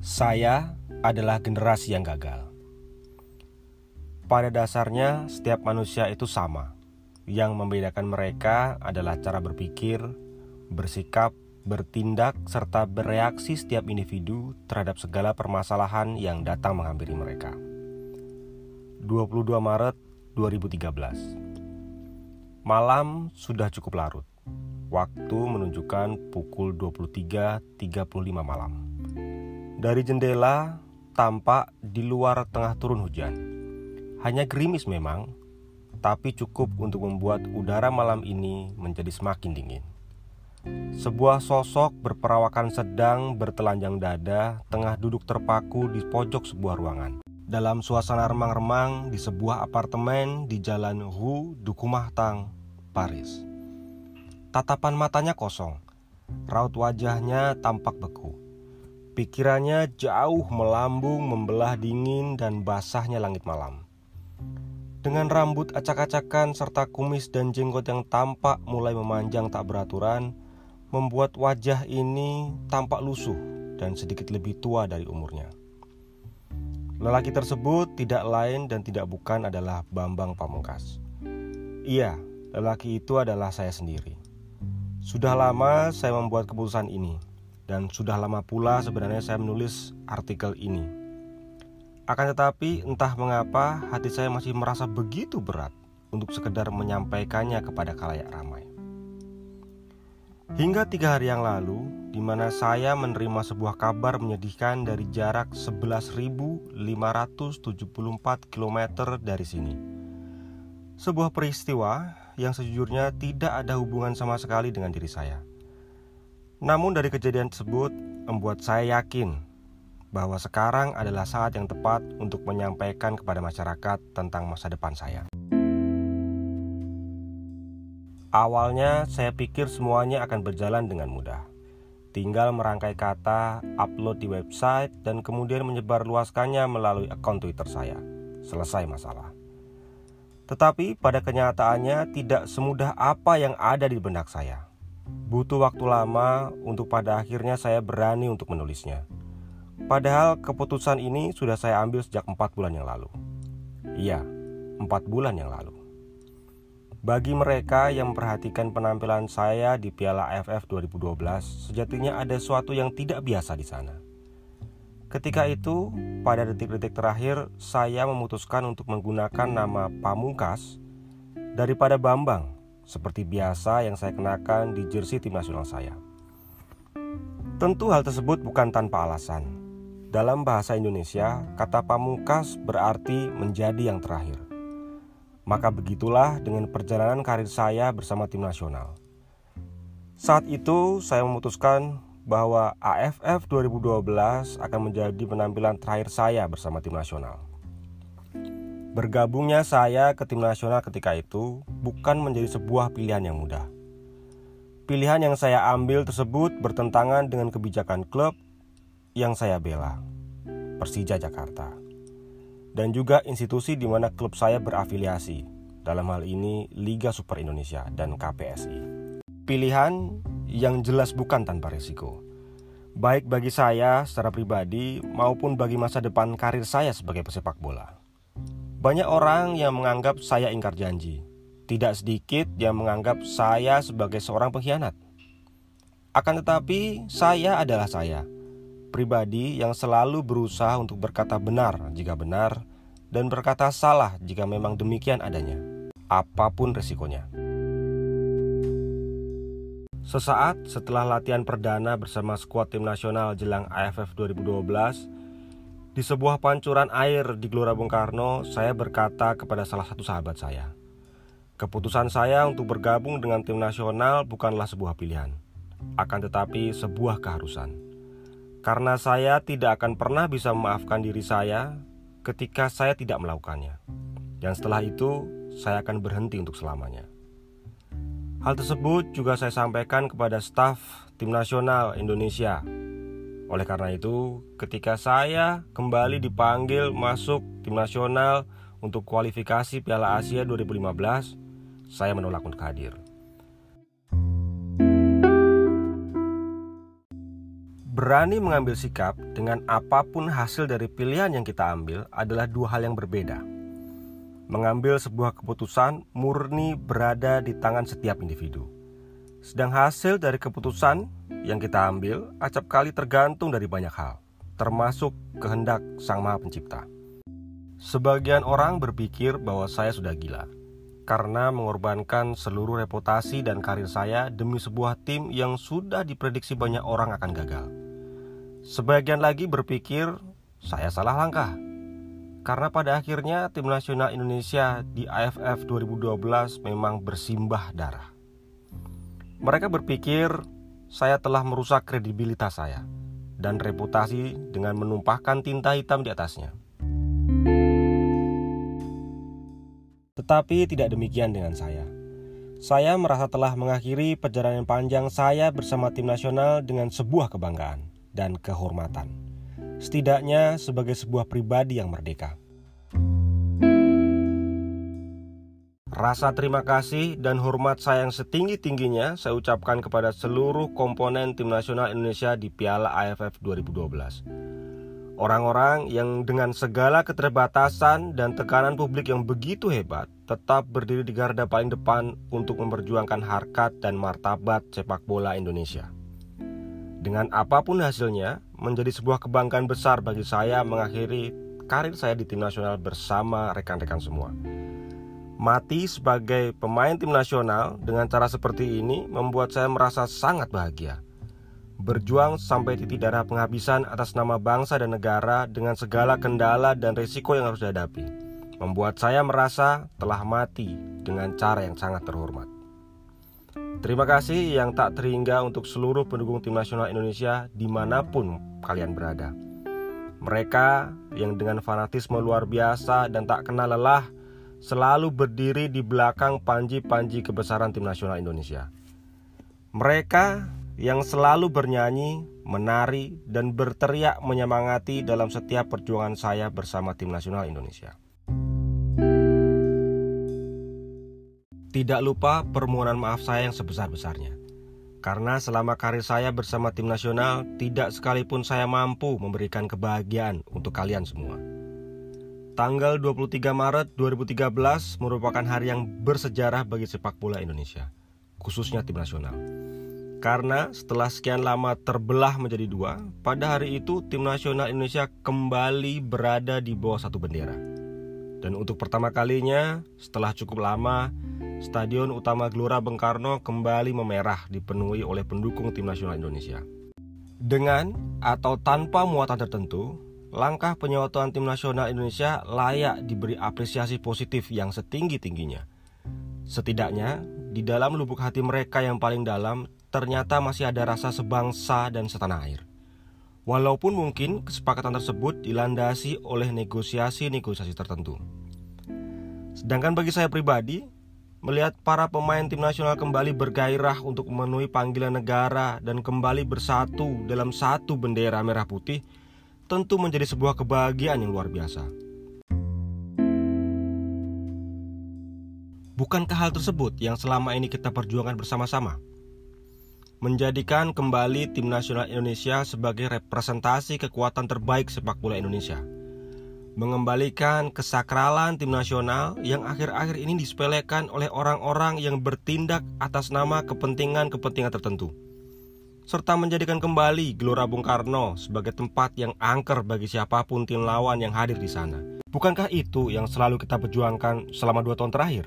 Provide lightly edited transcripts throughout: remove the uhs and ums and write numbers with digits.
Saya adalah generasi yang gagal. Pada dasarnya, setiap manusia itu sama. Yang membedakan mereka adalah cara berpikir, bersikap, bertindak, serta bereaksi setiap individu terhadap segala permasalahan yang datang menghampiri mereka. 22 Maret 2013. Malam sudah cukup larut. Waktu menunjukkan pukul 23.35 malam. Dari jendela tampak di luar tengah turun hujan. Hanya gerimis memang, tapi cukup untuk membuat udara malam ini menjadi semakin dingin. Sebuah sosok berperawakan sedang bertelanjang dada tengah duduk terpaku di pojok sebuah ruangan. Dalam suasana remang-remang di sebuah apartemen di jalan Rue du Coumartin, Paris. Tatapan matanya kosong, raut wajahnya tampak beku. Pikirannya jauh melambung, membelah dingin dan basahnya langit malam. Dengan rambut acak-acakan serta kumis dan jenggot yang tampak mulai memanjang tak beraturan, membuat wajah ini tampak lusuh dan sedikit lebih tua dari umurnya. Lelaki tersebut tidak lain dan tidak bukan adalah Bambang Pamungkas. Iya, lelaki itu adalah saya sendiri. Sudah lama saya membuat keputusan ini. Dan sudah lama pula sebenarnya saya menulis artikel ini. Akan tetapi entah mengapa hati saya masih merasa begitu berat untuk sekedar menyampaikannya kepada khalayak ramai. Hingga 3 hari yang lalu, di mana saya menerima sebuah kabar menyedihkan dari jarak 11.574 km dari sini. Sebuah peristiwa yang sejujurnya tidak ada hubungan sama sekali dengan diri saya. Namun dari kejadian tersebut membuat saya yakin bahwa sekarang adalah saat yang tepat untuk menyampaikan kepada masyarakat tentang masa depan saya. Awalnya saya pikir semuanya akan berjalan dengan mudah. Tinggal merangkai kata, upload di website, dan kemudian menyebarluaskannya melalui akun Twitter saya. Selesai masalah. Tetapi pada kenyataannya tidak semudah apa yang ada di benak saya. Butuh waktu lama untuk pada akhirnya saya berani untuk menulisnya. Padahal keputusan ini sudah saya ambil sejak 4 bulan yang lalu. Iya, 4 bulan yang lalu. Bagi mereka yang memperhatikan penampilan saya di Piala AFF 2012, sejatinya ada sesuatu yang tidak biasa di sana. Ketika itu, pada detik-detik terakhir, saya memutuskan untuk menggunakan nama Pamungkas daripada Bambang. Seperti biasa yang saya kenakan di jersey tim nasional saya. Tentu hal tersebut bukan tanpa alasan. Dalam bahasa Indonesia, kata Pamungkas berarti menjadi yang terakhir. Maka begitulah dengan perjalanan karir saya bersama tim nasional. Saat itu saya memutuskan bahwa AFF 2012 akan menjadi penampilan terakhir saya bersama tim nasional. Bergabungnya saya ke tim nasional ketika itu bukan menjadi sebuah pilihan yang mudah. Pilihan yang saya ambil tersebut bertentangan dengan kebijakan klub yang saya bela, Persija Jakarta, dan juga institusi di mana klub saya berafiliasi, dalam hal ini Liga Super Indonesia dan KPSI. Pilihan yang jelas bukan tanpa risiko, baik bagi saya secara pribadi maupun bagi masa depan karir saya sebagai pesepak bola. Banyak orang yang menganggap saya ingkar janji. Tidak sedikit yang menganggap saya sebagai seorang pengkhianat. Akan tetapi, saya adalah saya. Pribadi yang selalu berusaha untuk berkata benar jika benar, dan berkata salah jika memang demikian adanya. Apapun resikonya. Sesaat setelah latihan perdana bersama skuad tim nasional jelang AFF 2012, di sebuah pancuran air di Gelora Bung Karno, saya berkata kepada salah satu sahabat saya, keputusan saya untuk bergabung dengan tim nasional bukanlah sebuah pilihan, akan tetapi sebuah keharusan. Karena saya tidak akan pernah bisa memaafkan diri saya ketika saya tidak melakukannya. Dan setelah itu, saya akan berhenti untuk selamanya. Hal tersebut juga saya sampaikan kepada staf tim nasional Indonesia. Oleh karena itu, ketika saya kembali dipanggil masuk tim nasional untuk kualifikasi Piala Asia 2015, saya menolak untuk hadir. berani mengambil sikap dengan apapun hasil dari pilihan yang kita ambil adalah dua hal yang berbeda. Mengambil sebuah keputusan murni berada di tangan setiap individu. Sedang hasil dari keputusan yang kita ambil acap kali tergantung dari banyak hal, termasuk kehendak Sang Maha Pencipta. Sebagian orang berpikir bahwa saya sudah gila karena mengorbankan seluruh reputasi dan karir saya demi sebuah tim yang sudah diprediksi banyak orang akan gagal. Sebagian lagi berpikir, saya salah langkah. Karena pada akhirnya tim nasional Indonesia di AFF 2012 memang bersimbah darah. Mereka berpikir, saya telah merusak kredibilitas saya dan reputasi dengan menumpahkan tinta hitam di atasnya. Tetapi tidak demikian dengan saya. Saya merasa telah mengakhiri perjalanan panjang saya bersama tim nasional dengan sebuah kebanggaan dan kehormatan. Setidaknya sebagai sebuah pribadi yang merdeka. Rasa terima kasih dan hormat saya yang setinggi-tingginya saya ucapkan kepada seluruh komponen tim nasional Indonesia di Piala AFF 2012. Orang-orang yang dengan segala keterbatasan dan tekanan publik yang begitu hebat tetap berdiri di garda paling depan untuk memperjuangkan harkat dan martabat sepak bola Indonesia. Dengan apapun hasilnya, menjadi sebuah kebanggaan besar bagi saya mengakhiri karir saya di tim nasional bersama rekan-rekan semua. Mati sebagai pemain tim nasional dengan cara seperti ini membuat saya merasa sangat bahagia. Berjuang sampai titik darah penghabisan atas nama bangsa dan negara dengan segala kendala dan risiko yang harus dihadapi, membuat saya merasa telah mati dengan cara yang sangat terhormat. Terima kasih yang tak terhingga untuk seluruh pendukung tim nasional Indonesia dimanapun kalian berada. Mereka yang dengan fanatisme luar biasa dan tak kenal lelah selalu berdiri di belakang panji-panji kebesaran tim nasional Indonesia. Mereka yang selalu bernyanyi, menari, dan berteriak menyemangati dalam setiap perjuangan saya bersama tim nasional Indonesia. Tidak lupa permohonan maaf saya yang sebesar-besarnya. Karena selama karir saya bersama tim nasional, tidak sekalipun saya mampu memberikan kebahagiaan untuk kalian semua. Tanggal 23 Maret 2013 merupakan hari yang bersejarah bagi sepak bola Indonesia, khususnya tim nasional. Karena setelah sekian lama terbelah menjadi dua, pada hari itu tim nasional Indonesia kembali berada di bawah satu bendera. Dan untuk pertama kalinya, setelah cukup lama, Stadion Utama Gelora Bung Karno kembali memerah dipenuhi oleh pendukung tim nasional Indonesia. Dengan atau tanpa muatan tertentu, langkah penyewaan tim nasional Indonesia layak diberi apresiasi positif yang setinggi-tingginya. Setidaknya, di dalam lubuk hati mereka yang paling dalam, ternyata masih ada rasa sebangsa dan setanah air. Walaupun mungkin kesepakatan tersebut dilandasi oleh negosiasi-negosiasi tertentu. Sedangkan bagi saya pribadi, melihat para pemain tim nasional kembali bergairah untuk memenuhi panggilan negara dan kembali bersatu dalam satu bendera merah putih, tentu menjadi sebuah kebahagiaan yang luar biasa. Bukankah hal tersebut yang selama ini kita perjuangkan bersama-sama? Menjadikan kembali tim nasional Indonesia sebagai representasi kekuatan terbaik sepak bola Indonesia. Mengembalikan kesakralan tim nasional yang akhir-akhir ini disepelekan oleh orang-orang yang bertindak atas nama kepentingan-kepentingan tertentu. Serta menjadikan kembali Gelora Bung Karno sebagai tempat yang angker bagi siapapun tim lawan yang hadir di sana. Bukankah itu yang selalu kita perjuangkan selama 2 tahun terakhir?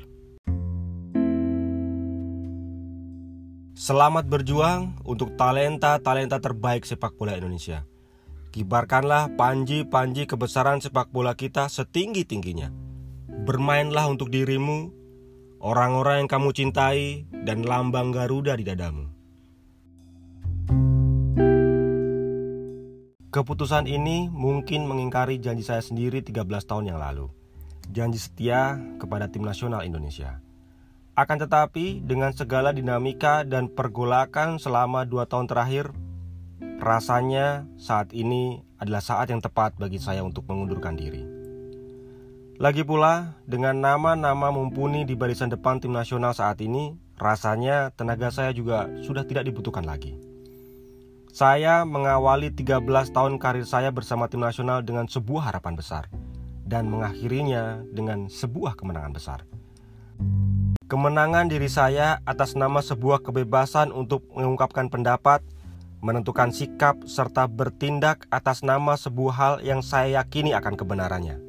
Selamat berjuang untuk talenta-talenta terbaik sepak bola Indonesia. Kibarkanlah panji-panji kebesaran sepak bola kita setinggi-tingginya. Bermainlah untuk dirimu, orang-orang yang kamu cintai, dan lambang Garuda di dadamu. Keputusan ini mungkin mengingkari janji saya sendiri 13 tahun yang lalu. Janji setia kepada tim nasional Indonesia. Akan tetapi, dengan segala dinamika dan pergolakan selama 2 tahun terakhir, rasanya saat ini adalah saat yang tepat bagi saya untuk mengundurkan diri. Lagi pula, dengan nama-nama mumpuni di barisan depan tim nasional saat ini, rasanya tenaga saya juga sudah tidak dibutuhkan lagi. Saya mengawali 13 tahun karir saya bersama tim nasional dengan sebuah harapan besar dan mengakhirinya dengan sebuah kemenangan besar. Kemenangan diri saya atas nama sebuah kebebasan untuk mengungkapkan pendapat, menentukan sikap, serta bertindak atas nama sebuah hal yang saya yakini akan kebenarannya.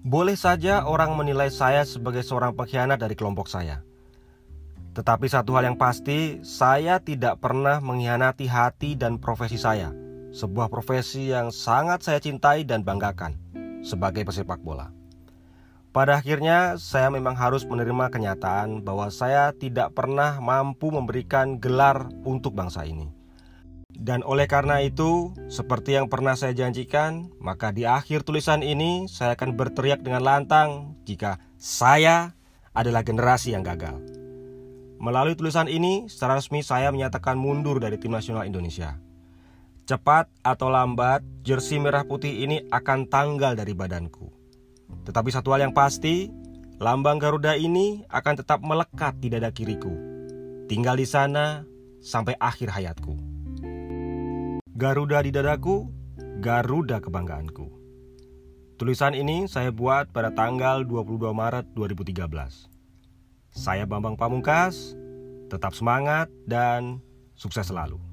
Boleh saja orang menilai saya sebagai seorang pengkhianat dari kelompok saya. Tetapi satu hal yang pasti, saya tidak pernah mengkhianati hati dan profesi saya, sebuah profesi yang sangat saya cintai dan banggakan sebagai pesepak bola. Pada akhirnya, saya memang harus menerima kenyataan bahwa saya tidak pernah mampu memberikan gelar untuk bangsa ini. Dan oleh karena itu, seperti yang pernah saya janjikan, maka di akhir tulisan ini saya akan berteriak dengan lantang jika saya adalah generasi yang gagal. Melalui tulisan ini, secara resmi saya menyatakan mundur dari tim nasional Indonesia. Cepat atau lambat, jersey merah putih ini akan tanggal dari badanku. Tetapi satu hal yang pasti, lambang Garuda ini akan tetap melekat di dada kiriku. Tinggal di sana sampai akhir hayatku. Garuda di dadaku, Garuda kebanggaanku. Tulisan ini saya buat pada tanggal 22 Maret 2013. Saya Bambang Pamungkas, tetap semangat dan sukses selalu.